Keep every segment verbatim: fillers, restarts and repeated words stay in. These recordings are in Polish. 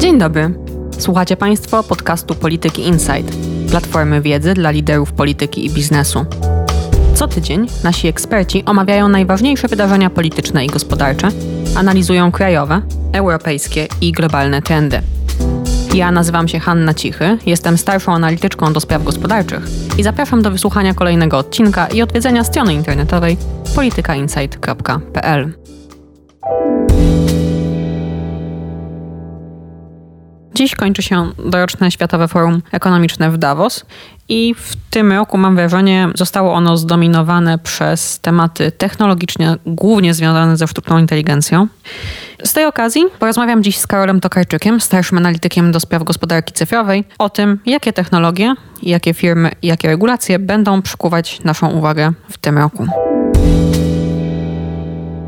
Dzień dobry. Słuchacie Państwo podcastu Polityki Insight, platformy wiedzy dla liderów polityki i biznesu. Co tydzień nasi eksperci omawiają najważniejsze wydarzenia polityczne i gospodarcze, analizują krajowe, europejskie i globalne trendy. Ja nazywam się Hanna Cichy, jestem starszą analityczką do spraw gospodarczych i zapraszam do wysłuchania kolejnego odcinka i odwiedzenia strony internetowej polityka insight kropka p l. Dziś kończy się doroczne Światowe Forum Ekonomiczne w Davos i w tym roku, mam wrażenie, zostało ono zdominowane przez tematy technologiczne, głównie związane ze sztuczną inteligencją. Z tej okazji porozmawiam dziś z Karolem Tokarczykiem, starszym analitykiem do spraw gospodarki cyfrowej, o tym, jakie technologie, jakie firmy, jakie regulacje będą przykuwać naszą uwagę w tym roku.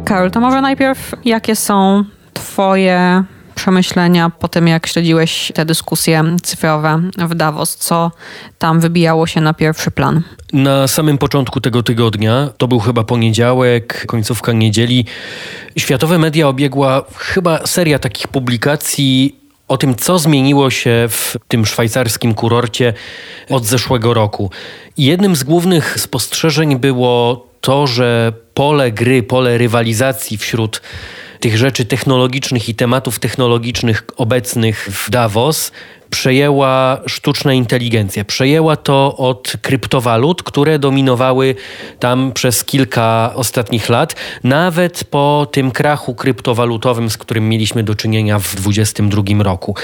Karol, to może najpierw, jakie są twoje przemyślenia po tym, jak śledziłeś te dyskusje cyfrowe w Davos, co tam wybijało się na pierwszy plan? Na samym początku tego tygodnia, to był chyba poniedziałek, końcówka niedzieli, światowe media obiegła chyba seria takich publikacji o tym, co zmieniło się w tym szwajcarskim kurorcie od zeszłego roku. Jednym z głównych spostrzeżeń było to, że pole gry, pole rywalizacji wśród tych rzeczy technologicznych i tematów technologicznych obecnych w Davos przejęła sztuczna inteligencja. Przejęła to od kryptowalut, które dominowały tam przez kilka ostatnich lat. Nawet po tym krachu kryptowalutowym, z którym mieliśmy do czynienia w dwa tysiące dwudziestym drugim roku.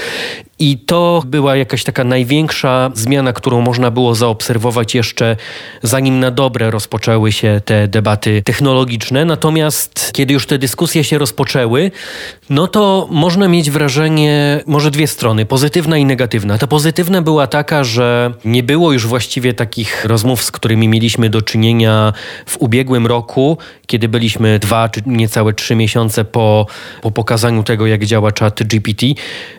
I to była jakaś taka największa zmiana, którą można było zaobserwować jeszcze zanim na dobre rozpoczęły się te debaty technologiczne. Natomiast kiedy już te dyskusje się rozpoczęły, no to można mieć wrażenie, może dwie strony, pozytywna i negatywna. Ta pozytywna była taka, że nie było już właściwie takich rozmów, z którymi mieliśmy do czynienia w ubiegłym roku, kiedy byliśmy dwa czy niecałe trzy miesiące po, po pokazaniu tego, jak działa czat G P T.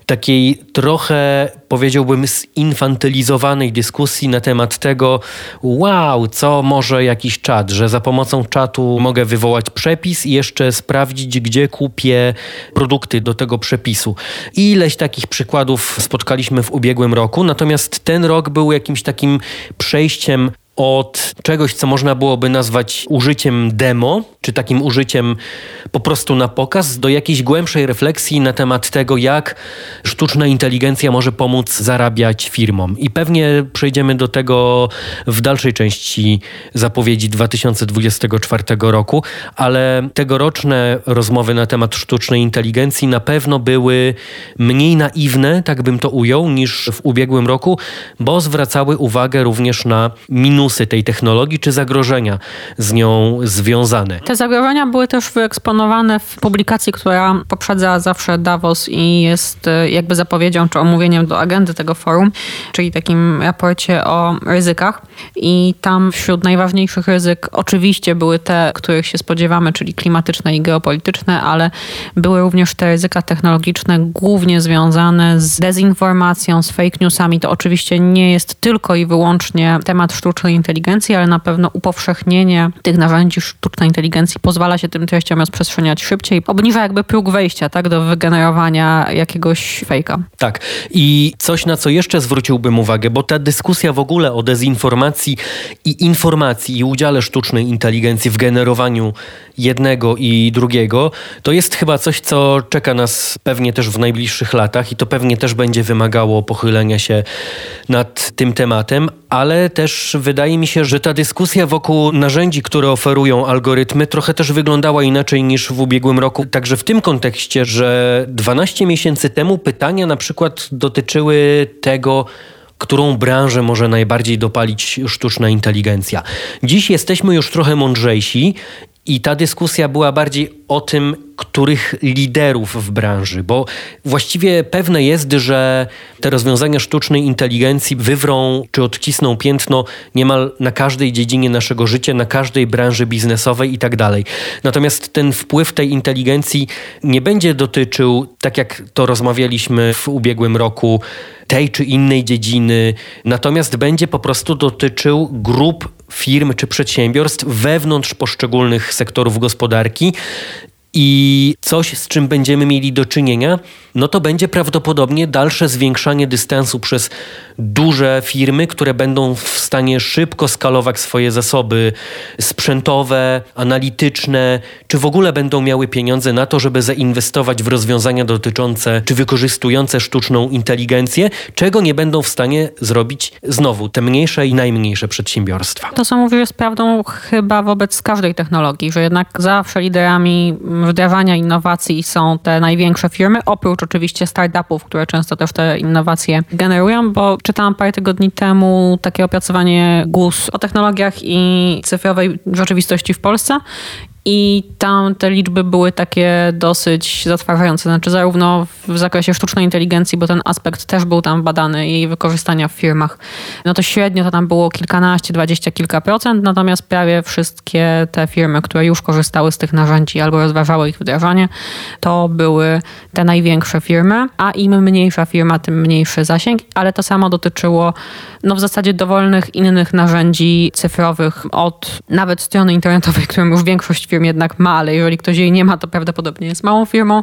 Takiej trochę, powiedziałbym, zinfantylizowanej dyskusji na temat tego, wow, co może jakiś czat, że za pomocą czatu mogę wywołać przepis i jeszcze sprawdzić, gdzie kupię produkty do tego przepisu. Ileś takich przykładów spotkaliśmy w ubiegłym roku, natomiast ten rok był jakimś takim przejściem od czegoś, co można byłoby nazwać użyciem demo, czy takim użyciem po prostu na pokaz, do jakiejś głębszej refleksji na temat tego, jak sztuczna inteligencja może pomóc zarabiać firmom. I pewnie przejdziemy do tego w dalszej części zapowiedzi dwa tysiące dwudziestego czwartego roku, ale tegoroczne rozmowy na temat sztucznej inteligencji na pewno były mniej naiwne, tak bym to ujął, niż w ubiegłym roku, bo zwracały uwagę również na minusy tej technologii, czy zagrożenia z nią związane. Te zagrożenia były też wyeksponowane w publikacji, która poprzedza zawsze Davos i jest jakby zapowiedzią czy omówieniem do agendy tego forum, czyli takim raporcie o ryzykach. I tam wśród najważniejszych ryzyk oczywiście były te, których się spodziewamy, czyli klimatyczne i geopolityczne, ale były również te ryzyka technologiczne, głównie związane z dezinformacją, z fake newsami. To oczywiście nie jest tylko i wyłącznie temat sztuczny inteligencji, ale na pewno upowszechnienie tych narzędzi sztucznej inteligencji pozwala się tym treściom rozprzestrzeniać szybciej. Obniża jakby próg wejścia, tak, do wygenerowania jakiegoś fejka. Tak. I coś, na co jeszcze zwróciłbym uwagę, bo ta dyskusja w ogóle o dezinformacji i informacji i udziale sztucznej inteligencji w generowaniu jednego i drugiego, to jest chyba coś, co czeka nas pewnie też w najbliższych latach i to pewnie też będzie wymagało pochylenia się nad tym tematem, ale też wydaje mi się, że ta dyskusja wokół narzędzi, które oferują algorytmy, trochę też wyglądała inaczej niż w ubiegłym roku. Także w tym kontekście, że dwanaście miesięcy temu pytania na przykład dotyczyły tego, którą branżę może najbardziej dopalić sztuczna inteligencja. Dziś jesteśmy już trochę mądrzejsi i ta dyskusja była bardziej o tym, których liderów w branży, bo właściwie pewne jest, że te rozwiązania sztucznej inteligencji wywrą czy odcisną piętno niemal na każdej dziedzinie naszego życia, na każdej branży biznesowej i tak dalej. Natomiast ten wpływ tej inteligencji nie będzie dotyczył, tak jak to rozmawialiśmy w ubiegłym roku, tej czy innej dziedziny, natomiast będzie po prostu dotyczył grup firm czy przedsiębiorstw wewnątrz poszczególnych sektorów gospodarki i coś, z czym będziemy mieli do czynienia, no to będzie prawdopodobnie dalsze zwiększanie dystansu przez duże firmy, które będą w stanie szybko skalować swoje zasoby sprzętowe, analityczne, czy w ogóle będą miały pieniądze na to, żeby zainwestować w rozwiązania dotyczące czy wykorzystujące sztuczną inteligencję, czego nie będą w stanie zrobić znowu te mniejsze i najmniejsze przedsiębiorstwa. To, co mówisz, jest prawdą chyba wobec każdej technologii, że jednak zawsze liderami wdrażania innowacji są te największe firmy, oprócz oczywiście startupów, które często też te innowacje generują, bo czytałam parę tygodni temu takie opracowanie G U S o technologiach i cyfrowej rzeczywistości w Polsce. I tam te liczby były takie dosyć zatrważające. Znaczy zarówno w zakresie sztucznej inteligencji, bo ten aspekt też był tam badany, jej wykorzystania w firmach. No to średnio to tam było kilkanaście, dwadzieścia kilka procent, natomiast prawie wszystkie te firmy, które już korzystały z tych narzędzi albo rozważały ich wdrażanie, to były te największe firmy, a im mniejsza firma, tym mniejszy zasięg, ale to samo dotyczyło no w zasadzie dowolnych innych narzędzi cyfrowych, od nawet strony internetowej, którą już większość firm jednak ma, ale jeżeli ktoś jej nie ma, to prawdopodobnie jest małą firmą,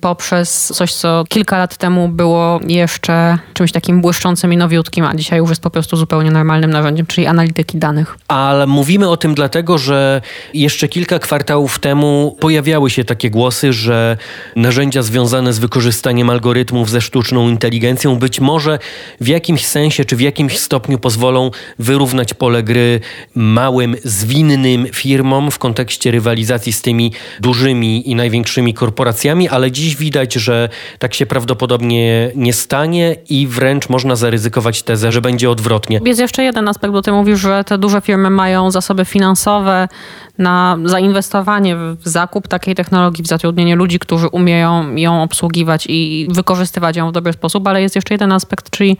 poprzez coś, co kilka lat temu było jeszcze czymś takim błyszczącym i nowiutkim, a dzisiaj już jest po prostu zupełnie normalnym narzędziem, czyli analityki danych. Ale mówimy o tym dlatego, że jeszcze kilka kwartałów temu pojawiały się takie głosy, że narzędzia związane z wykorzystaniem algorytmów ze sztuczną inteligencją być może w jakimś sensie, czy w jakimś stopniu pozwolą wyrównać pole gry małym, zwinnym firmom w kontekście rywalizacji rywalizacji z tymi dużymi i największymi korporacjami, ale dziś widać, że tak się prawdopodobnie nie stanie i wręcz można zaryzykować tezę, że będzie odwrotnie. Jest jeszcze jeden aspekt, bo ty mówisz, że te duże firmy mają zasoby finansowe na zainwestowanie w zakup takiej technologii, w zatrudnienie ludzi, którzy umieją ją obsługiwać i wykorzystywać ją w dobry sposób, ale jest jeszcze jeden aspekt, czyli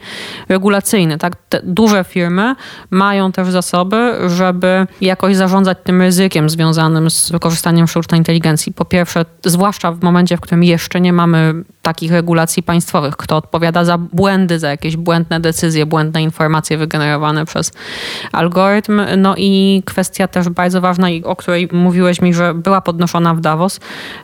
regulacyjny. Tak? Te duże firmy mają też zasoby, żeby jakoś zarządzać tym ryzykiem związanym z wykorzystaniem sztucznej inteligencji. Po pierwsze, zwłaszcza w momencie, w którym jeszcze nie mamy takich regulacji państwowych, kto odpowiada za błędy, za jakieś błędne decyzje, błędne informacje wygenerowane przez algorytm. No i kwestia też bardzo ważna, o której mówiłeś mi, że była podnoszona w Davos,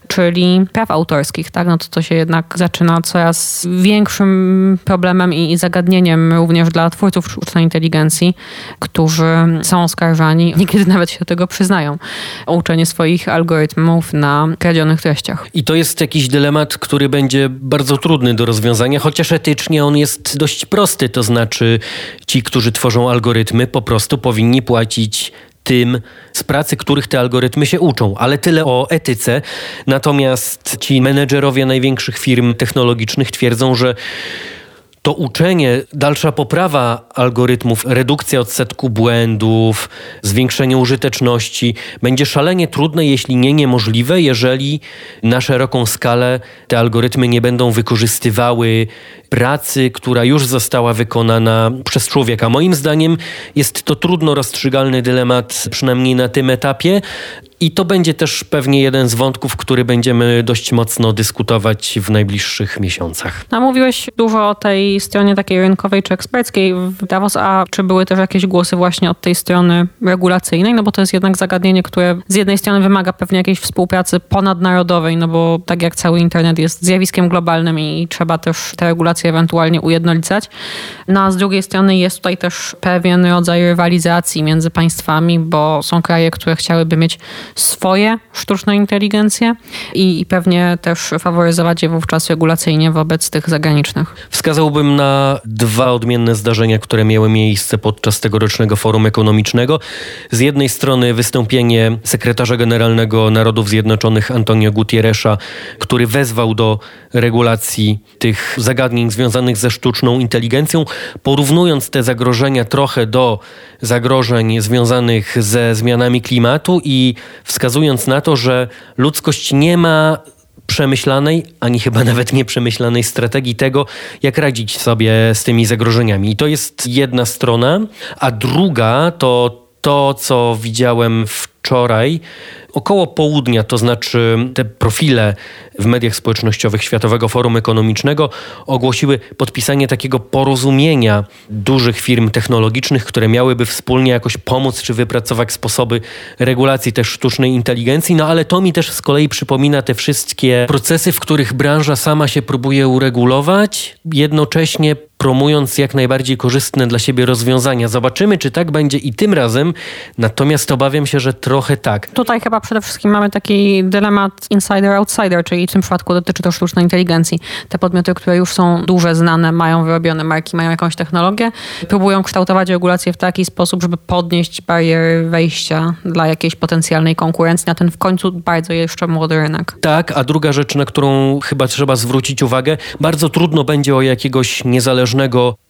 czyli praw autorskich, tak? No to to się jednak zaczyna coraz większym problemem i zagadnieniem również dla twórców sztucznej inteligencji, którzy są oskarżani, niekiedy nawet się do tego przyznają, o uczenie swoich algorytmów na kradzionych treściach. I to jest jakiś dylemat, który będzie bardzo trudny do rozwiązania, chociaż etycznie on jest dość prosty, to znaczy ci, którzy tworzą algorytmy, po prostu powinni płacić tym z pracy, których te algorytmy się uczą. Ale tyle o etyce. Natomiast ci menedżerowie największych firm technologicznych twierdzą, że to uczenie, dalsza poprawa algorytmów, redukcja odsetku błędów, zwiększenie użyteczności będzie szalenie trudne, jeśli nie niemożliwe, jeżeli na szeroką skalę te algorytmy nie będą wykorzystywały pracy, która już została wykonana przez człowieka. Moim zdaniem jest to trudno rozstrzygalny dylemat, przynajmniej na tym etapie. I to będzie też pewnie jeden z wątków, który będziemy dość mocno dyskutować w najbliższych miesiącach. A mówiłeś dużo o tej stronie takiej rynkowej czy eksperckiej w Davos, a czy były też jakieś głosy właśnie od tej strony regulacyjnej? No bo to jest jednak zagadnienie, które z jednej strony wymaga pewnie jakiejś współpracy ponadnarodowej, no bo tak jak cały internet jest zjawiskiem globalnym i trzeba też te regulacje ewentualnie ujednolicać. No a z drugiej strony jest tutaj też pewien rodzaj rywalizacji między państwami, bo są kraje, które chciałyby mieć swoje sztuczne inteligencje i, i pewnie też faworyzować je wówczas regulacyjnie wobec tych zagranicznych. Wskazałbym na dwa odmienne zdarzenia, które miały miejsce podczas tegorocznego Forum Ekonomicznego. Z jednej strony wystąpienie sekretarza generalnego Narodów Zjednoczonych Antonio Guterresa, który wezwał do regulacji tych zagadnień związanych ze sztuczną inteligencją, porównując te zagrożenia trochę do zagrożeń związanych ze zmianami klimatu i wskazując na to, że ludzkość nie ma przemyślanej, ani chyba nawet nieprzemyślanej strategii tego, jak radzić sobie z tymi zagrożeniami. I to jest jedna strona, a druga to to, co widziałem wczoraj Około południa, to znaczy te profile w mediach społecznościowych Światowego Forum Ekonomicznego ogłosiły podpisanie takiego porozumienia dużych firm technologicznych, które miałyby wspólnie jakoś pomóc czy wypracować sposoby regulacji też sztucznej inteligencji. No ale to mi też z kolei przypomina te wszystkie procesy, w których branża sama się próbuje uregulować, jednocześnie promując jak najbardziej korzystne dla siebie rozwiązania. Zobaczymy, czy tak będzie i tym razem, natomiast obawiam się, że trochę tak. Tutaj chyba przede wszystkim mamy taki dylemat insider-outsider, czyli w tym przypadku dotyczy to sztucznej inteligencji. Te podmioty, które już są duże, znane, mają wyrobione marki, mają jakąś technologię, próbują kształtować regulacje w taki sposób, żeby podnieść bariery wejścia dla jakiejś potencjalnej konkurencji na ten w końcu bardzo jeszcze młody rynek. Tak, a druga rzecz, na którą chyba trzeba zwrócić uwagę, bardzo trudno będzie o jakiegoś niezależnego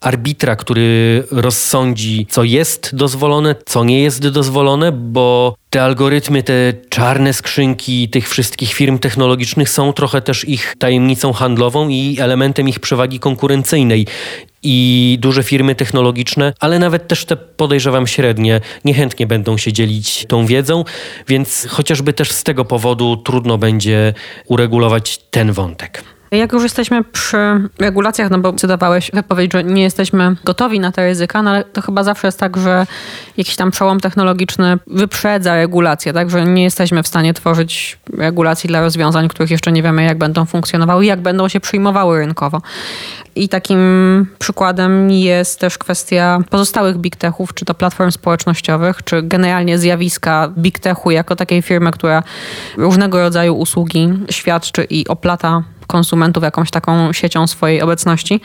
arbitra, który rozsądzi, co jest dozwolone, co nie jest dozwolone, bo te algorytmy, te czarne skrzynki tych wszystkich firm technologicznych są trochę też ich tajemnicą handlową i elementem ich przewagi konkurencyjnej. I duże firmy technologiczne, ale nawet też te, podejrzewam, średnie, niechętnie będą się dzielić tą wiedzą, więc chociażby też z tego powodu trudno będzie uregulować ten wątek. Jak już jesteśmy przy regulacjach, no bo cytowałeś wypowiedź, że nie jesteśmy gotowi na te ryzyka, no ale to chyba zawsze jest tak, że jakiś tam przełom technologiczny wyprzedza regulacje, tak, że nie jesteśmy w stanie tworzyć regulacji dla rozwiązań, których jeszcze nie wiemy, jak będą funkcjonowały, jak będą się przyjmowały rynkowo. I takim przykładem jest też kwestia pozostałych big techów, czy to platform społecznościowych, czy generalnie zjawiska big techu jako takiej firmy, która różnego rodzaju usługi świadczy i oplata konsumentów jakąś taką siecią swojej obecności.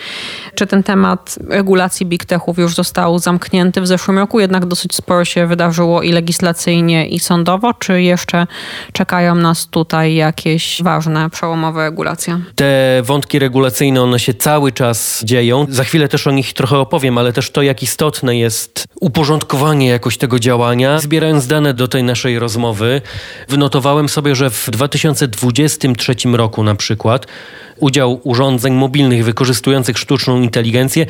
Czy ten temat regulacji big techów już został zamknięty w zeszłym roku? Jednak dosyć sporo się wydarzyło i legislacyjnie, i sądowo. Czy jeszcze czekają nas tutaj jakieś ważne, przełomowe regulacje? Te wątki regulacyjne, one się cały czas dzieją. Za chwilę też o nich trochę opowiem, ale też to, jak istotne jest uporządkowanie jakoś tego działania. Zbierając dane do tej naszej rozmowy, wynotowałem sobie, że w dwa tysiące dwudziestym trzecim roku na przykład udział urządzeń mobilnych wykorzystujących sztuczną inteligencję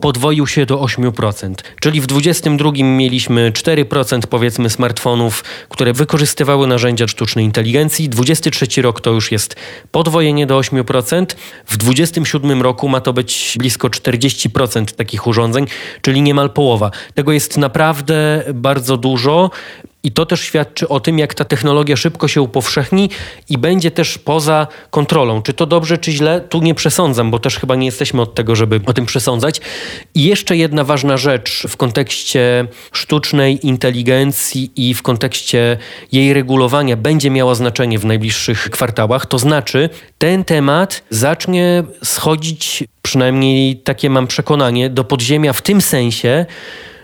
podwoił się do osiem procent. Czyli w dwudziestym drugim mieliśmy cztery procent powiedzmy smartfonów, które wykorzystywały narzędzia sztucznej inteligencji. dwudziesty trzeci rok to już jest podwojenie do osiem procent. W dwudziestym siódmym roku ma to być blisko czterdzieści procent takich urządzeń, czyli niemal połowa. Tego jest naprawdę bardzo dużo. I to też świadczy o tym, jak ta technologia szybko się upowszechni i będzie też poza kontrolą. Czy to dobrze, czy źle? Tu nie przesądzam, bo też chyba nie jesteśmy od tego, żeby o tym przesądzać. I jeszcze jedna ważna rzecz w kontekście sztucznej inteligencji i w kontekście jej regulowania będzie miała znaczenie w najbliższych kwartałach. To znaczy, ten temat zacznie schodzić, przynajmniej takie mam przekonanie, do podziemia w tym sensie,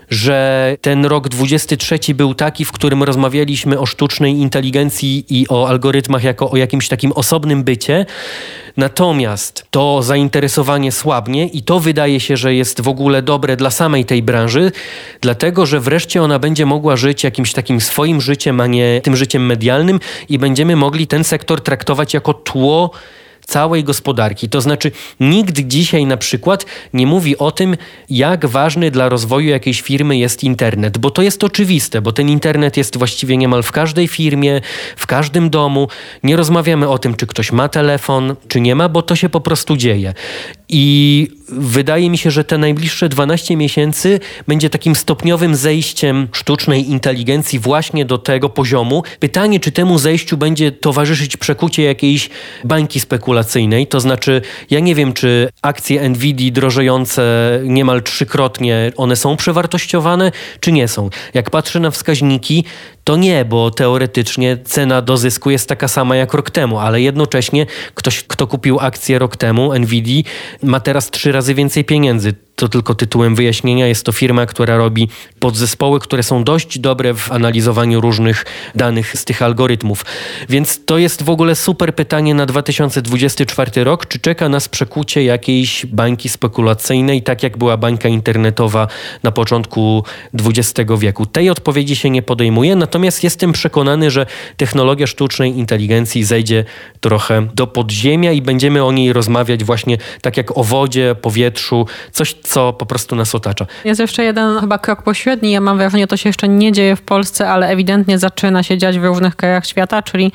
że ten rok dwudziesty trzeci był taki, w którym rozmawialiśmy o sztucznej inteligencji i o algorytmach jako o jakimś takim osobnym bycie. Natomiast to zainteresowanie słabnie i to wydaje się, że jest w ogóle dobre dla samej tej branży, dlatego że wreszcie ona będzie mogła żyć jakimś takim swoim życiem, a nie tym życiem medialnym i będziemy mogli ten sektor traktować jako tło całej gospodarki. To znaczy nikt dzisiaj na przykład nie mówi o tym, jak ważny dla rozwoju jakiejś firmy jest internet, bo to jest oczywiste, bo ten internet jest właściwie niemal w każdej firmie, w każdym domu. Nie rozmawiamy o tym, czy ktoś ma telefon, czy nie ma, bo to się po prostu dzieje. I wydaje mi się, że te najbliższe dwanaście miesięcy będzie takim stopniowym zejściem sztucznej inteligencji właśnie do tego poziomu. Pytanie, czy temu zejściu będzie towarzyszyć przekucie jakiejś bańki spekulacyjnej, to znaczy, ja nie wiem, czy akcje Nvidii drożejące niemal trzykrotnie, one są przewartościowane, czy nie są. Jak patrzę na wskaźniki, to nie, bo teoretycznie cena do zysku jest taka sama jak rok temu, ale jednocześnie ktoś, kto kupił akcję rok temu Nvidii, ma teraz trzy razy więcej pieniędzy. To tylko tytułem wyjaśnienia. Jest to firma, która robi podzespoły, które są dość dobre w analizowaniu różnych danych z tych algorytmów. Więc to jest w ogóle super pytanie na dwa tysiące dwudziesty czwarty rok. Czy czeka nas przekucie jakiejś bańki spekulacyjnej, tak jak była bańka internetowa na początku dwudziestego wieku? Tej odpowiedzi się nie podejmuje, natomiast jestem przekonany, że technologia sztucznej inteligencji zejdzie trochę do podziemia i będziemy o niej rozmawiać właśnie tak jak jak o wodzie, powietrzu, coś, co po prostu nas otacza. Jest jeszcze jeden chyba krok pośredni. Ja mam wrażenie, to się jeszcze nie dzieje w Polsce, ale ewidentnie zaczyna się dziać w różnych krajach świata, czyli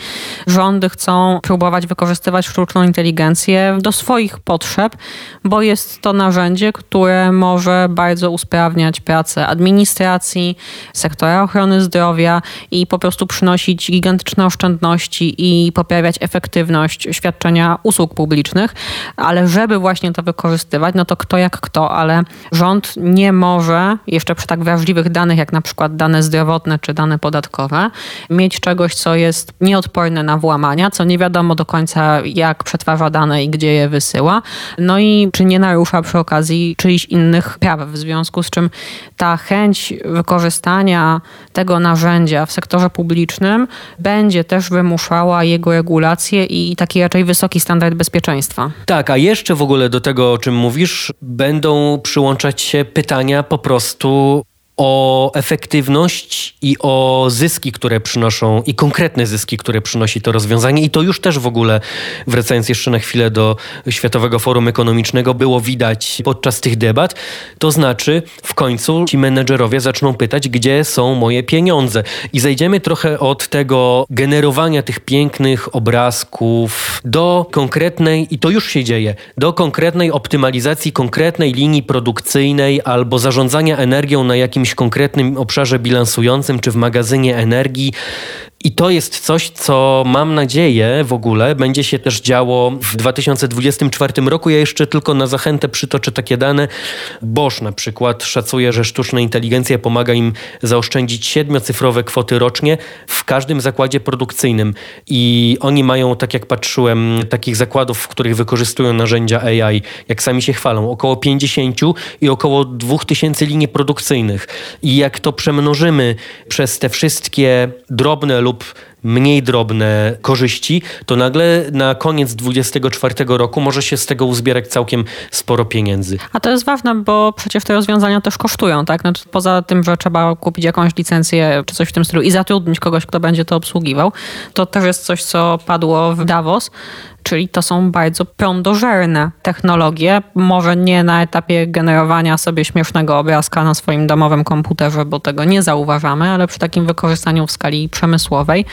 rządy chcą próbować wykorzystywać sztuczną inteligencję do swoich potrzeb, bo jest to narzędzie, które może bardzo usprawniać pracę administracji, sektora ochrony zdrowia i po prostu przynosić gigantyczne oszczędności i poprawiać efektywność świadczenia usług publicznych, ale żeby właśnie to wykorzystywać, no to kto jak kto, ale rząd nie może jeszcze przy tak wrażliwych danych, jak na przykład dane zdrowotne czy dane podatkowe, mieć czegoś, co jest nieodporne na włamania, co nie wiadomo do końca, jak przetwarza dane i gdzie je wysyła, no i czy nie narusza przy okazji czyichś innych praw, w związku z czym ta chęć wykorzystania tego narzędzia w sektorze publicznym będzie też wymuszała jego regulację i taki raczej wysoki standard bezpieczeństwa. Tak, a jeszcze w ogóle do tego, o czym mówisz, będą przyłączać się pytania po prostu o efektywność i o zyski, które przynoszą i konkretne zyski, które przynosi to rozwiązanie. I to już też w ogóle, wracając jeszcze na chwilę do Światowego Forum Ekonomicznego, było widać podczas tych debat. To znaczy w końcu ci menedżerowie zaczną pytać, gdzie są moje pieniądze. I zejdziemy trochę od tego generowania tych pięknych obrazków do konkretnej, i to już się dzieje, do konkretnej optymalizacji konkretnej linii produkcyjnej albo zarządzania energią na jakimś konkretnym obszarze bilansującym czy w magazynie energii. I to jest coś, co mam nadzieję w ogóle będzie się też działo w dwa tysiące dwudziestym czwartym roku. Ja jeszcze tylko na zachętę przytoczę takie dane. Bosch na przykład szacuje, że sztuczna inteligencja pomaga im zaoszczędzić siedmiocyfrowe kwoty rocznie w każdym zakładzie produkcyjnym. I oni mają, tak jak patrzyłem, takich zakładów, w których wykorzystują narzędzia A I, jak sami się chwalą, około pięćdziesięciu i około dwóch tysięcy linii produkcyjnych. I jak to przemnożymy przez te wszystkie drobne lub mniej drobne korzyści, to nagle na koniec dwudziestego czwartego roku może się z tego uzbierać całkiem sporo pieniędzy. A to jest ważne, bo przecież te rozwiązania też kosztują, tak? No, poza tym, że trzeba kupić jakąś licencję czy coś w tym stylu i zatrudnić kogoś, kto będzie to obsługiwał, to też jest coś, co padło w Davos, czyli to są bardzo prądożerne technologie, może nie na etapie generowania sobie śmiesznego obrazka na swoim domowym komputerze, bo tego nie zauważamy, ale przy takim wykorzystaniu w skali przemysłowej,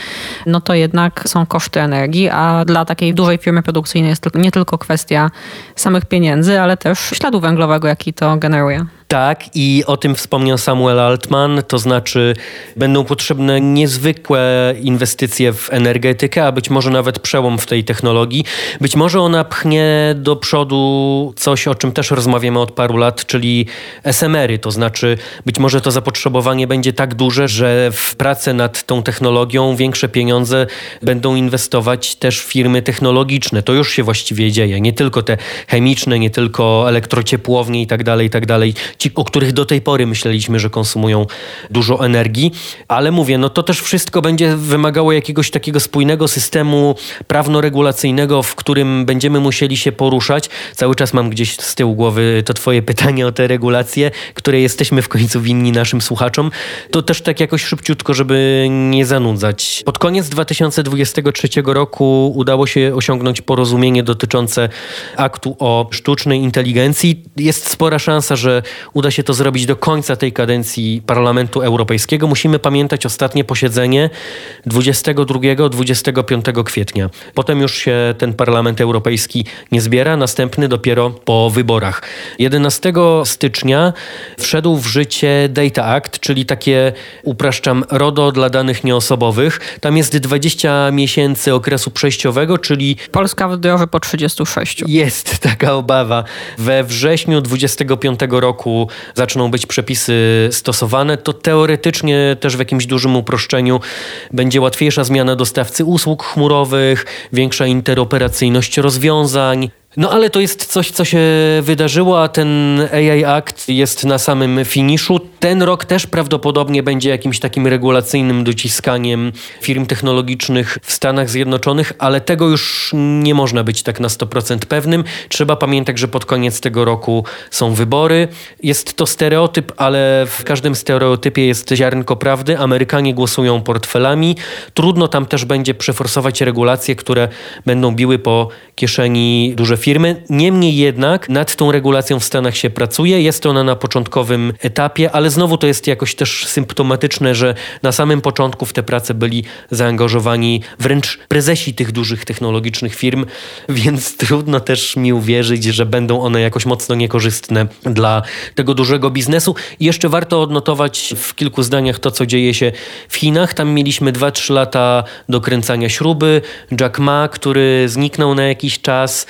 no to jednak są koszty energii, a dla takiej dużej firmy produkcyjnej jest to nie tylko kwestia samych pieniędzy, ale też śladu węglowego, jaki to generuje. Tak, i o tym wspomniał Samuel Altman, to znaczy będą potrzebne niezwykłe inwestycje w energetykę, a być może nawet przełom w tej technologii. Być może ona pchnie do przodu coś, o czym też rozmawiamy od paru lat, czyli A S M L-y, to znaczy być może to zapotrzebowanie będzie tak duże, że w pracę nad tą technologią większe pieniądze będą inwestować też firmy technologiczne. To już się właściwie dzieje, nie tylko te chemiczne, nie tylko elektrociepłownie i tak dalej, i tak dalej. Ci, o których do tej pory myśleliśmy, że konsumują dużo energii, ale mówię, no to też wszystko będzie wymagało jakiegoś takiego spójnego systemu prawno-regulacyjnego, w którym będziemy musieli się poruszać. Cały czas mam gdzieś z tyłu głowy to twoje pytanie o te regulacje, które jesteśmy w końcu winni naszym słuchaczom. To też tak jakoś szybciutko, żeby nie zanudzać. Pod koniec dwa tysiące dwudziestego trzeciego roku udało się osiągnąć porozumienie dotyczące aktu o sztucznej inteligencji. Jest spora szansa, że uda się to zrobić do końca tej kadencji Parlamentu Europejskiego. Musimy pamiętać ostatnie posiedzenie dwudziestego drugiego do dwudziestego piątego kwietnia. Potem już się ten Parlament Europejski nie zbiera, następny dopiero po wyborach. jedenastego stycznia wszedł w życie Data Act, czyli takie, upraszczam, RODO dla danych nieosobowych. Tam jest dwadzieścia miesięcy okresu przejściowego, czyli... Polska wdroży po trzydziestu sześciu. Jest taka obawa. We wrześniu dwudziestego piątego roku zaczną być przepisy stosowane, to teoretycznie też w jakimś dużym uproszczeniu będzie łatwiejsza zmiana dostawcy usług chmurowych, większa interoperacyjność rozwiązań. No ale to jest coś, co się wydarzyło, a ten A I Act jest na samym finiszu. Ten rok też prawdopodobnie będzie jakimś takim regulacyjnym dociskaniem firm technologicznych w Stanach Zjednoczonych, ale tego już nie można być tak na sto procent pewnym. Trzeba pamiętać, że pod koniec tego roku są wybory. Jest to stereotyp, ale w każdym stereotypie jest ziarnko prawdy. Amerykanie głosują portfelami. Trudno tam też będzie przeforsować regulacje, które będą biły po kieszeni duże firmy. firmy. Niemniej jednak nad tą regulacją w Stanach się pracuje. Jest ona na początkowym etapie, ale znowu to jest jakoś też symptomatyczne, że na samym początku w te prace byli zaangażowani wręcz prezesi tych dużych technologicznych firm, więc trudno też mi uwierzyć, że będą one jakoś mocno niekorzystne dla tego dużego biznesu. I jeszcze warto odnotować w kilku zdaniach to, co dzieje się w Chinach. Tam mieliśmy dwa trzy lata dokręcania śruby. Jack Ma, który zniknął na jakiś czas,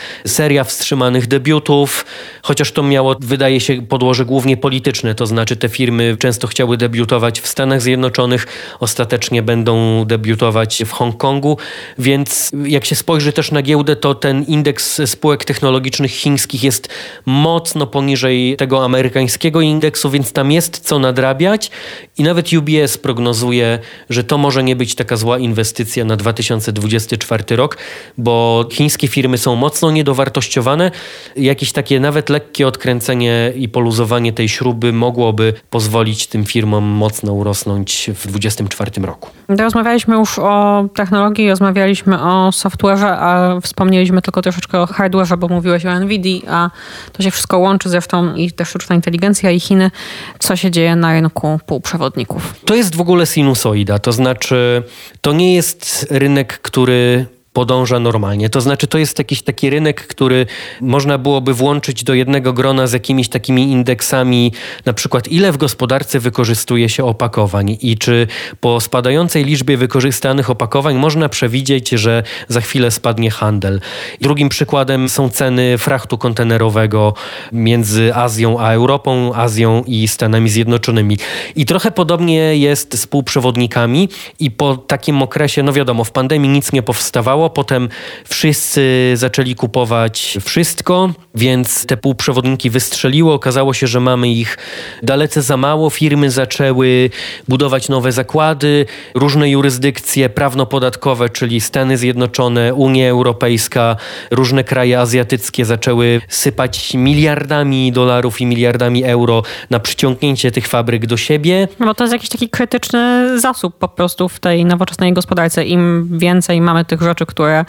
seria wstrzymanych debiutów, chociaż to miało, wydaje się, podłoże głównie polityczne, to znaczy te firmy często chciały debiutować w Stanach Zjednoczonych, ostatecznie będą debiutować w Hongkongu, więc jak się spojrzy też na giełdę, to ten indeks spółek technologicznych chińskich jest mocno poniżej tego amerykańskiego indeksu, więc tam jest co nadrabiać i nawet U B S prognozuje, że to może nie być taka zła inwestycja na dwa tysiące dwudziesty czwarty rok, bo chińskie firmy są mocno niedowartościowane. Jakieś takie nawet lekkie odkręcenie i poluzowanie tej śruby mogłoby pozwolić tym firmom mocno urosnąć w dwa tysiące dwudziestym czwartym roku. Rozmawialiśmy już o technologii, rozmawialiśmy o software'ze, a wspomnieliśmy tylko troszeczkę o hardware'ze, bo mówiłeś o Nvidii, a to się wszystko łączy zresztą i też sztuczna inteligencja i Chiny. Co się dzieje na rynku półprzewodników? To jest w ogóle sinusoida, to znaczy to nie jest rynek, który podąża normalnie. To znaczy to jest jakiś taki rynek, który można byłoby włączyć do jednego grona z jakimiś takimi indeksami, na przykład ile w gospodarce wykorzystuje się opakowań i czy po spadającej liczbie wykorzystanych opakowań można przewidzieć, że za chwilę spadnie handel. Drugim przykładem są ceny frachtu kontenerowego między Azją a Europą, Azją i Stanami Zjednoczonymi. I trochę podobnie jest z półprzewodnikami i po takim okresie, no wiadomo, w pandemii nic nie powstawało, potem wszyscy zaczęli kupować wszystko, więc te półprzewodniki wystrzeliło. Okazało się, że mamy ich dalece za mało. Firmy zaczęły budować nowe zakłady, różne jurysdykcje prawno-podatkowe, czyli Stany Zjednoczone, Unia Europejska, różne kraje azjatyckie zaczęły sypać miliardami dolarów i miliardami euro na przyciągnięcie tych fabryk do siebie. Bo to jest jakiś taki krytyczny zasób po prostu w tej nowoczesnej gospodarce. Im więcej mamy tych rzeczy, które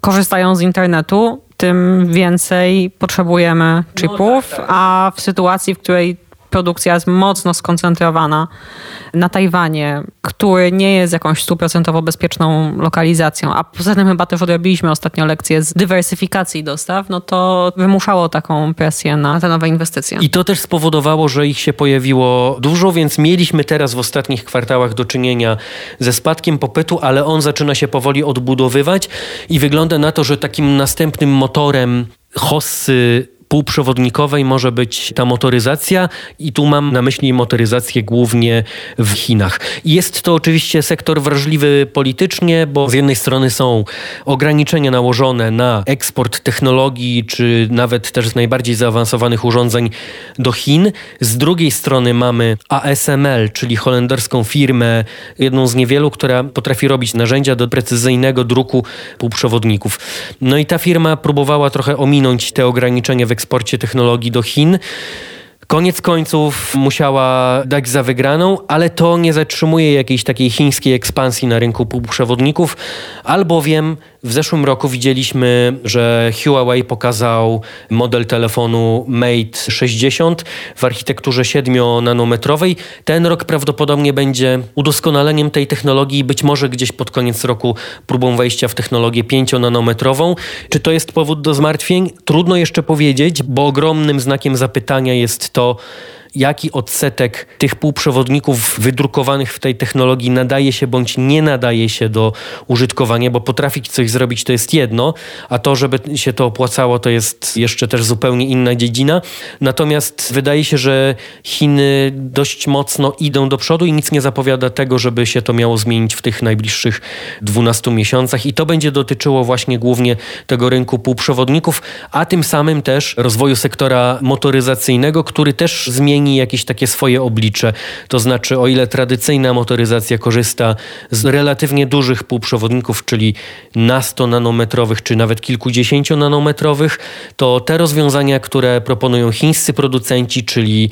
korzystają z internetu, tym więcej potrzebujemy chipów, no tak, tak. A w sytuacji, w której produkcja jest mocno skoncentrowana na Tajwanie, który nie jest jakąś stuprocentowo bezpieczną lokalizacją, a poza tym chyba też odrobiliśmy ostatnio lekcję z dywersyfikacji dostaw, no to wymuszało taką presję na te nowe inwestycje. I to też spowodowało, że ich się pojawiło dużo, więc mieliśmy teraz w ostatnich kwartałach do czynienia ze spadkiem popytu, ale on zaczyna się powoli odbudowywać i wygląda na to, że takim następnym motorem hossy półprzewodnikowej może być ta motoryzacja i tu mam na myśli motoryzację głównie w Chinach. Jest to oczywiście sektor wrażliwy politycznie, bo z jednej strony są ograniczenia nałożone na eksport technologii, czy nawet też najbardziej zaawansowanych urządzeń do Chin. Z drugiej strony mamy A S M L, czyli holenderską firmę, jedną z niewielu, która potrafi robić narzędzia do precyzyjnego druku półprzewodników. No i ta firma próbowała trochę ominąć te ograniczenia w eksporcie technologii do Chin. Koniec końców musiała dać za wygraną, ale to nie zatrzymuje jakiejś takiej chińskiej ekspansji na rynku półprzewodników, albowiem w zeszłym roku widzieliśmy, że Huawei pokazał model telefonu Mate sześćdziesiąt w architekturze siedmiu nanometrowej. Ten rok prawdopodobnie będzie udoskonaleniem tej technologii i być może gdzieś pod koniec roku próbą wejścia w technologię pięcio nanometrową. Czy to jest powód do zmartwień? Trudno jeszcze powiedzieć, bo ogromnym znakiem zapytania jest to, jaki odsetek tych półprzewodników wydrukowanych w tej technologii nadaje się bądź nie nadaje się do użytkowania, bo potrafić coś zrobić to jest jedno, a to, żeby się to opłacało, to jest jeszcze też zupełnie inna dziedzina. Natomiast wydaje się, że Chiny dość mocno idą do przodu i nic nie zapowiada tego, żeby się to miało zmienić w tych najbliższych dwunastu miesiącach i to będzie dotyczyło właśnie głównie tego rynku półprzewodników, a tym samym też rozwoju sektora motoryzacyjnego, który też zmieni jakieś takie swoje oblicze. To znaczy, o ile tradycyjna motoryzacja korzysta z relatywnie dużych półprzewodników, czyli nasto nanometrowych, czy nawet kilkudziesięcio nanometrowych, to te rozwiązania, które proponują chińscy producenci, czyli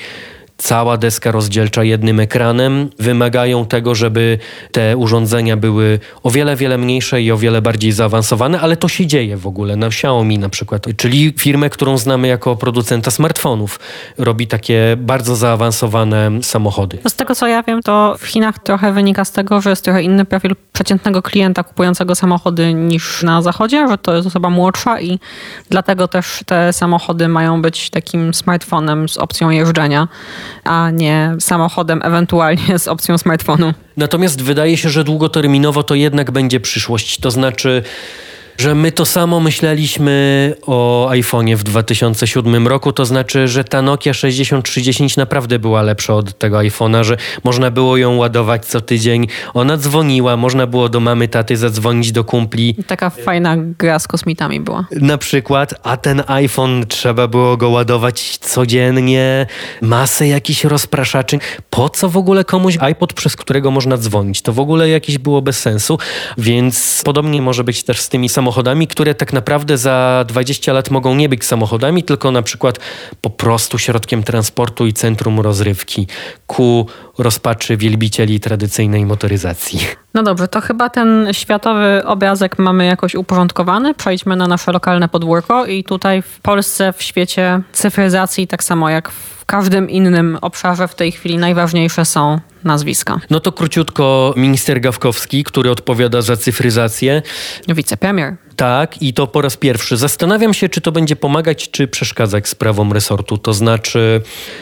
cała deska rozdzielcza jednym ekranem, wymagają tego, żeby te urządzenia były o wiele, wiele mniejsze i o wiele bardziej zaawansowane, ale to się dzieje w ogóle na Xiaomi na przykład, czyli firmę, którą znamy jako producenta smartfonów, robi takie bardzo zaawansowane samochody. Z tego co ja wiem, to w Chinach trochę wynika z tego, że jest trochę inny profil przeciętnego klienta kupującego samochody niż na Zachodzie, że to jest osoba młodsza i dlatego też te samochody mają być takim smartfonem z opcją jeżdżenia, a nie samochodem ewentualnie z opcją smartfonu. Natomiast wydaje się, że długoterminowo to jednak będzie przyszłość. To znaczy, że my to samo myśleliśmy o iPhone'ie w dwa tysiące siódmym roku, to znaczy, że ta Nokia sześć tysięcy trzysta dziesięć naprawdę była lepsza od tego iPhone'a, że można było ją ładować co tydzień, ona dzwoniła, można było do mamy, taty zadzwonić, do kumpli. Taka fajna gra z kosmitami była. Na przykład, a ten iPhone trzeba było go ładować codziennie, masę jakichś rozpraszaczy. Po co w ogóle komuś iPod, przez którego można dzwonić? To w ogóle jakieś było bez sensu, więc podobnie może być też z tymi samochodami. samochodami, które tak naprawdę za dwadzieścia lat mogą nie być samochodami, tylko na przykład po prostu środkiem transportu i centrum rozrywki ku rozpaczy wielbicieli tradycyjnej motoryzacji. No dobrze, to chyba ten światowy obrazek mamy jakoś uporządkowany. Przejdźmy na nasze lokalne podwórko i tutaj w Polsce, w świecie cyfryzacji, tak samo jak w każdym innym obszarze w tej chwili najważniejsze są nazwiska. No to króciutko minister Gawkowski, który odpowiada za cyfryzację. Wicepremier. Tak, i to po raz pierwszy. Zastanawiam się, czy to będzie pomagać, czy przeszkadzać sprawom resortu. To znaczy,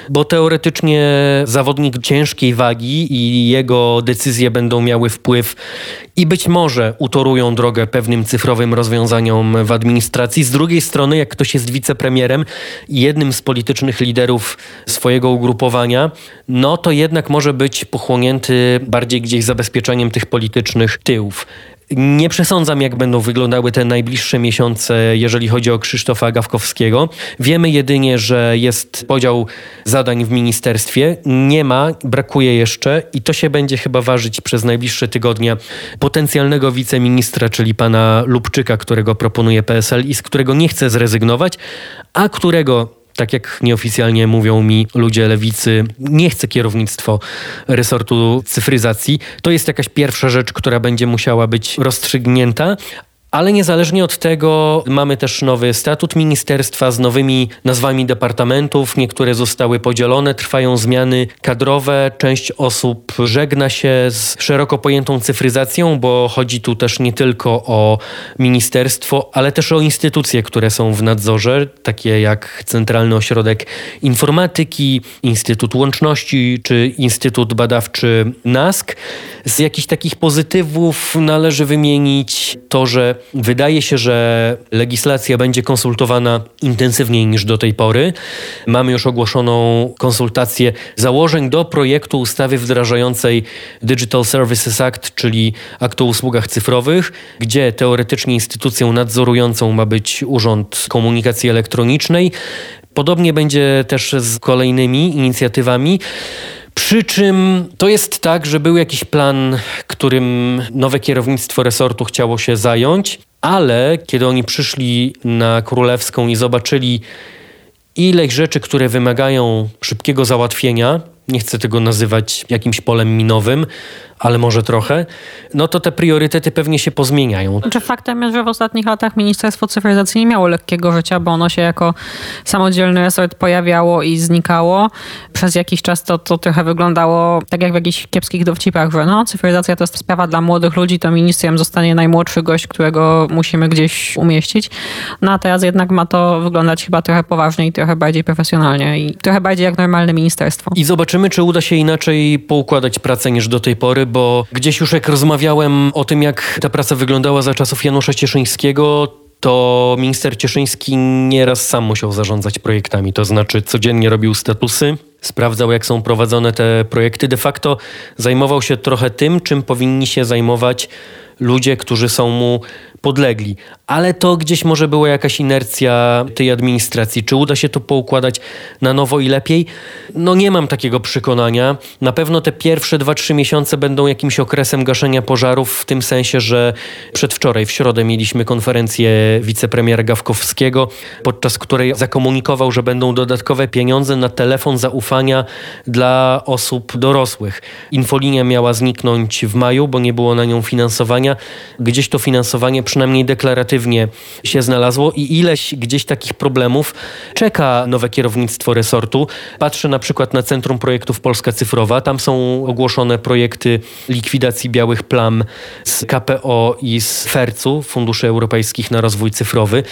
bo teoretycznie zawodnik ciężkiej wagi i jego decyzje będą miały wpływ i być może utorują drogę pewnym cyfrowym rozwiązaniom w administracji. Z drugiej strony, jak ktoś jest wicepremierem i jednym z politycznych liderów swojego ugrupowania, no to jednak może być pochłonięty bardziej gdzieś zabezpieczeniem tych politycznych tyłów. Nie przesądzam, jak będą wyglądały te najbliższe miesiące, jeżeli chodzi o Krzysztofa Gawkowskiego. Wiemy jedynie, że jest podział zadań w ministerstwie. Nie ma, brakuje jeszcze i to się będzie chyba ważyć przez najbliższe tygodnia potencjalnego wiceministra, czyli pana Lubczyka, którego proponuje P S L i z którego nie chce zrezygnować, a którego, tak jak nieoficjalnie mówią mi ludzie lewicy, nie chce kierownictwo resortu cyfryzacji. To jest jakaś pierwsza rzecz, która będzie musiała być rozstrzygnięta. Ale niezależnie od tego mamy też nowy statut ministerstwa z nowymi nazwami departamentów. Niektóre zostały podzielone, trwają zmiany kadrowe. Część osób żegna się z szeroko pojętą cyfryzacją, bo chodzi tu też nie tylko o ministerstwo, ale też o instytucje, które są w nadzorze, takie jak Centralny Ośrodek Informatyki, Instytut Łączności czy Instytut Badawczy N A S K. Z jakichś takich pozytywów należy wymienić to, że wydaje się, że legislacja będzie konsultowana intensywniej niż do tej pory. Mamy już ogłoszoną konsultację założeń do projektu ustawy wdrażającej Digital Services Act, czyli Akt o usługach cyfrowych, gdzie teoretycznie instytucją nadzorującą ma być Urząd Komunikacji Elektronicznej. Podobnie będzie też z kolejnymi inicjatywami. Przy czym to jest tak, że był jakiś plan, którym nowe kierownictwo resortu chciało się zająć, ale kiedy oni przyszli na Królewską i zobaczyli ileś rzeczy, które wymagają szybkiego załatwienia, nie chcę tego nazywać jakimś polem minowym, ale może trochę, no to te priorytety pewnie się pozmieniają. Znaczy faktem jest, że w ostatnich latach Ministerstwo Cyfryzacji nie miało lekkiego życia, bo ono się jako samodzielny resort pojawiało i znikało. Przez jakiś czas to, to trochę wyglądało tak jak w jakichś kiepskich dowcipach, że no, cyfryzacja to jest sprawa dla młodych ludzi, to ministrem zostanie najmłodszy gość, którego musimy gdzieś umieścić. No a teraz jednak ma to wyglądać chyba trochę poważniej, trochę bardziej profesjonalnie i trochę bardziej jak normalne ministerstwo. I zobaczymy, czy uda się inaczej poukładać pracę niż do tej pory, bo gdzieś już jak rozmawiałem o tym, jak ta praca wyglądała za czasów Janusza Cieszyńskiego, to minister Cieszyński nieraz sam musiał zarządzać projektami, to znaczy codziennie robił statusy, sprawdzał, jak są prowadzone te projekty. De facto zajmował się trochę tym, czym powinni się zajmować ludzie, którzy są mu podlegli. Ale to gdzieś może była jakaś inercja tej administracji. Czy uda się to poukładać na nowo i lepiej? No nie mam takiego przekonania. Na pewno te pierwsze dwa trzy miesiące będą jakimś okresem gaszenia pożarów, w tym sensie, że przedwczoraj, w środę mieliśmy konferencję wicepremiera Gawkowskiego, podczas której zakomunikował, że będą dodatkowe pieniądze na telefon zaufania dla osób dorosłych. Infolinia miała zniknąć w maju, bo nie było na nią finansowania. Gdzieś to finansowanie przynajmniej deklaratywnie się znalazło i ileś gdzieś takich problemów czeka nowe kierownictwo resortu. Patrzę na przykład na Centrum Projektów Polska Cyfrowa. Tam są ogłoszone projekty likwidacji białych plam z K P O i z F E R C u, Funduszy Europejskich na Rozwój Cyfrowy.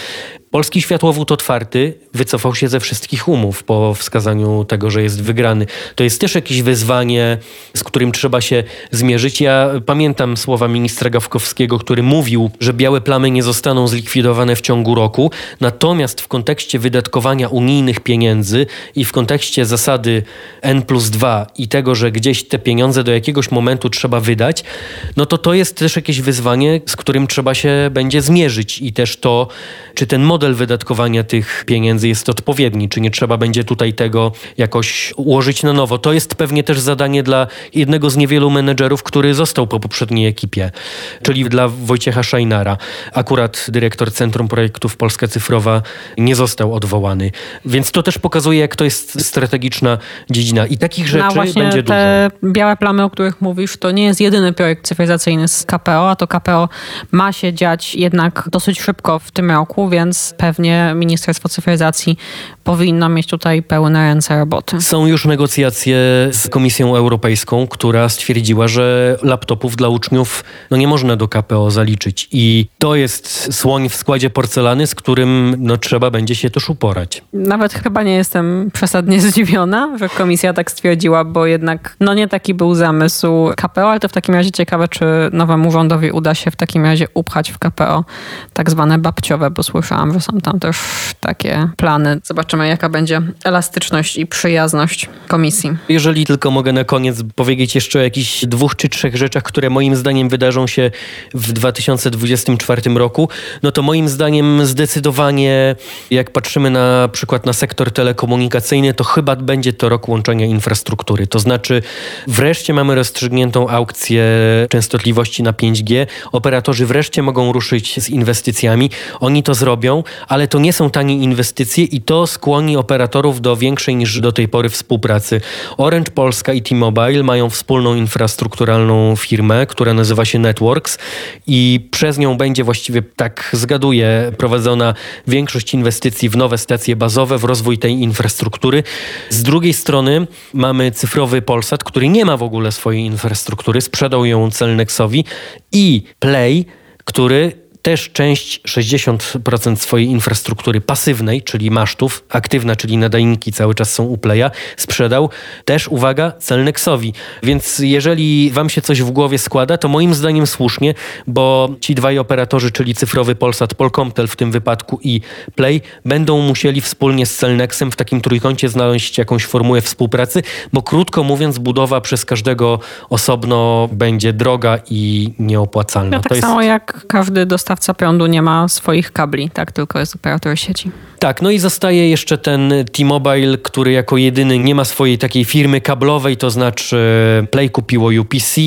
Polski Światłowód Otwarty wycofał się ze wszystkich umów po wskazaniu tego, że jest wygrany. To jest też jakieś wyzwanie, z którym trzeba się zmierzyć. Ja pamiętam słowa ministra Gawkowskiego, który mówił, że białe plamy nie zostaną zlikwidowane w ciągu roku. Natomiast w kontekście wydatkowania unijnych pieniędzy i w kontekście zasady N plus dwa i tego, że gdzieś te pieniądze do jakiegoś momentu trzeba wydać, no to to jest też jakieś wyzwanie, z którym trzeba się będzie zmierzyć. I też to, czy ten model wydatkowania tych pieniędzy jest odpowiedni, czy nie trzeba będzie tutaj tego jakoś ułożyć na nowo. To jest pewnie też zadanie dla jednego z niewielu menedżerów, który został po poprzedniej ekipie, czyli dla Wojciecha Szajnara. Akurat dyrektor Centrum Projektów Polska Cyfrowa nie został odwołany. Więc to też pokazuje, jak to jest strategiczna dziedzina. I takich rzeczy będzie dużo. No właśnie te białe plamy, o których mówisz, to nie jest jedyny projekt cyfryzacyjny z K P O, a to K P O ma się dziać jednak dosyć szybko w tym roku, więc pewnie Ministerstwo Cyfryzacji powinno mieć tutaj pełne ręce roboty. Są już negocjacje z Komisją Europejską, która stwierdziła, że laptopów dla uczniów no nie można do K P O zaliczyć. I to jest słoń w składzie porcelany, z którym no, trzeba będzie się też uporać. Nawet chyba nie jestem przesadnie zdziwiona, że Komisja tak stwierdziła, bo jednak no nie taki był zamysł K P O, ale to w takim razie ciekawe, czy nowemu rządowi uda się w takim razie upchać w K P O tak zwane babciowe, bo słyszałam, że są tam też takie plany. Zobaczymy, jaka będzie elastyczność i przyjazność komisji. Jeżeli tylko mogę na koniec powiedzieć jeszcze o jakichś dwóch czy trzech rzeczach, które moim zdaniem wydarzą się w dwa tysiące dwudziestym czwartym roku, no to moim zdaniem zdecydowanie, jak patrzymy na przykład na sektor telekomunikacyjny, to chyba będzie to rok łączenia infrastruktury. To znaczy wreszcie mamy rozstrzygniętą aukcję częstotliwości na pięć G. Operatorzy wreszcie mogą ruszyć z inwestycjami. Oni to zrobią, ale to nie są tanie inwestycje i to skłoni operatorów do większej niż do tej pory współpracy. Orange Polska i T-Mobile mają wspólną infrastrukturalną firmę, która nazywa się Networks i przez nią będzie właściwie, tak zgaduję, prowadzona większość inwestycji w nowe stacje bazowe, w rozwój tej infrastruktury. Z drugiej strony mamy cyfrowy Polsat, który nie ma w ogóle swojej infrastruktury, sprzedał ją Celnexowi i Play, który też część, sześćdziesiąt procent swojej infrastruktury pasywnej, czyli masztów, aktywna, czyli nadajniki cały czas są u Playa, sprzedał też, uwaga, Celnexowi. Więc jeżeli wam się coś w głowie składa, to moim zdaniem słusznie, bo ci dwaj operatorzy, czyli cyfrowy Polsat, Polkomtel w tym wypadku i Play, będą musieli wspólnie z Celnexem w takim trójkącie znaleźć jakąś formułę współpracy, bo krótko mówiąc, budowa przez każdego osobno będzie droga i nieopłacalna. Ja tak to jest... samo jak każdy dostawca prądu nie ma swoich kabli, tak? Tylko jest operator sieci. Tak, no i zostaje jeszcze ten T-Mobile, który jako jedyny nie ma swojej takiej firmy kablowej, to znaczy Play kupiło U P C,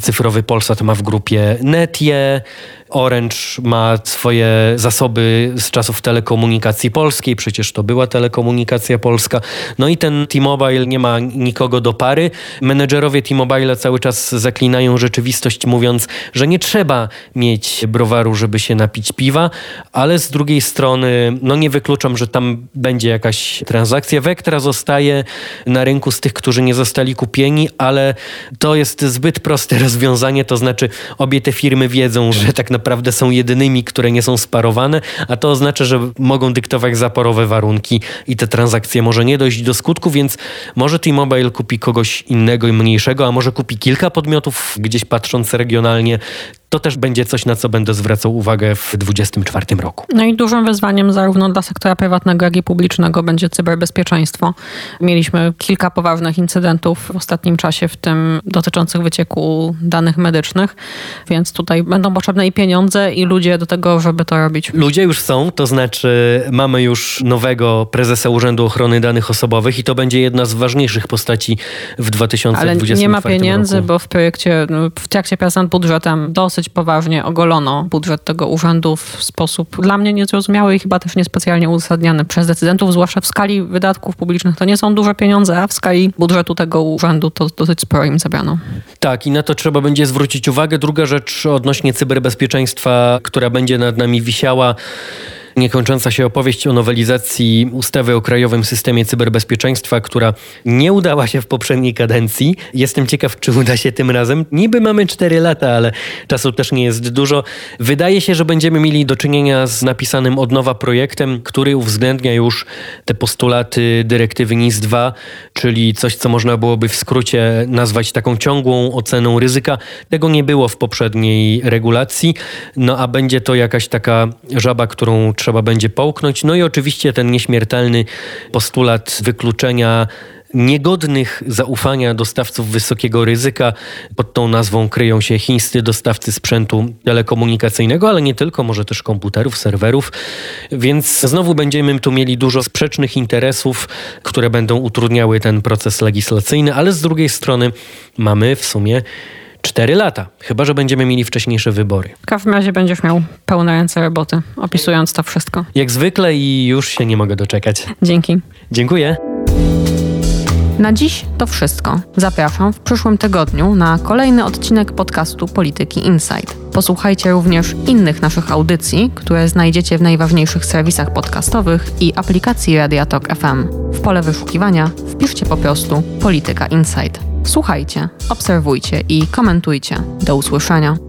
cyfrowy Polsat ma w grupie Netię, Orange ma swoje zasoby z czasów telekomunikacji polskiej, przecież to była telekomunikacja polska. No i ten T-Mobile nie ma nikogo do pary. Menedżerowie T-Mobile'a cały czas zaklinają rzeczywistość, mówiąc, że nie trzeba mieć browaru, żeby się napić piwa, ale z drugiej strony, no nie wykluczam, że tam będzie jakaś transakcja. Vectra zostaje na rynku z tych, którzy nie zostali kupieni, ale to jest zbyt proste rozwiązanie, to znaczy obie te firmy wiedzą, że tak naprawdę naprawdę są jedynymi, które nie są sparowane, a to oznacza, że mogą dyktować zaporowe warunki i te transakcje może nie dojść do skutku, więc może T-Mobile kupi kogoś innego i mniejszego, a może kupi kilka podmiotów, gdzieś patrząc regionalnie. to też będzie coś, na co będę zwracał uwagę w dwa tysiące dwudziestym czwartym roku. No i dużym wyzwaniem zarówno dla sektora prywatnego, jak i publicznego będzie cyberbezpieczeństwo. Mieliśmy kilka poważnych incydentów w ostatnim czasie, w tym dotyczących wycieku danych medycznych, więc tutaj będą potrzebne i pieniądze, i ludzie do tego, żeby to robić. Ludzie już są, to znaczy mamy już nowego prezesa Urzędu Ochrony Danych Osobowych i to będzie jedna z ważniejszych postaci w dwa tysiące dwudziestym czwartym roku. Ale nie ma pieniędzy, roku. Bo w projekcie, w trakcie prac nad budżetem dosyć poważnie ogolono budżet tego urzędu w sposób dla mnie niezrozumiały i chyba też niespecjalnie uzasadniany przez decydentów, zwłaszcza w skali wydatków publicznych. To nie są duże pieniądze, a w skali budżetu tego urzędu to dosyć sporo im zabrano. Tak, i na to trzeba będzie zwrócić uwagę. Druga rzecz odnośnie cyberbezpieczeństwa, która będzie nad nami wisiała, niekończąca się opowieść o nowelizacji ustawy o Krajowym Systemie Cyberbezpieczeństwa, która nie udała się w poprzedniej kadencji. Jestem ciekaw, czy uda się tym razem. Niby mamy cztery lata, ale czasu też nie jest dużo. Wydaje się, że będziemy mieli do czynienia z napisanym od nowa projektem, który uwzględnia już te postulaty dyrektywy NIS dwa, czyli coś, co można byłoby w skrócie nazwać taką ciągłą oceną ryzyka. Tego nie było w poprzedniej regulacji, no a będzie to jakaś taka żaba, którą trzeba będzie połknąć. No i oczywiście ten nieśmiertelny postulat wykluczenia niegodnych zaufania dostawców wysokiego ryzyka. Pod tą nazwą kryją się chińscy dostawcy sprzętu telekomunikacyjnego, ale nie tylko, może też komputerów, serwerów. Więc znowu będziemy tu mieli dużo sprzecznych interesów, które będą utrudniały ten proces legislacyjny, ale z drugiej strony mamy w sumie Cztery lata, chyba że będziemy mieli wcześniejsze wybory. W każdym razie będziesz miał pełne ręce roboty, opisując to wszystko. Jak zwykle i już się nie mogę doczekać. Dzięki. Dziękuję. Na dziś to wszystko. Zapraszam w przyszłym tygodniu na kolejny odcinek podcastu Polityki Insight. Posłuchajcie również innych naszych audycji, które znajdziecie w najważniejszych serwisach podcastowych i aplikacji Radia Tok F M. W pole wyszukiwania wpiszcie po prostu Polityka Insight. Słuchajcie, obserwujcie i komentujcie. Do usłyszenia.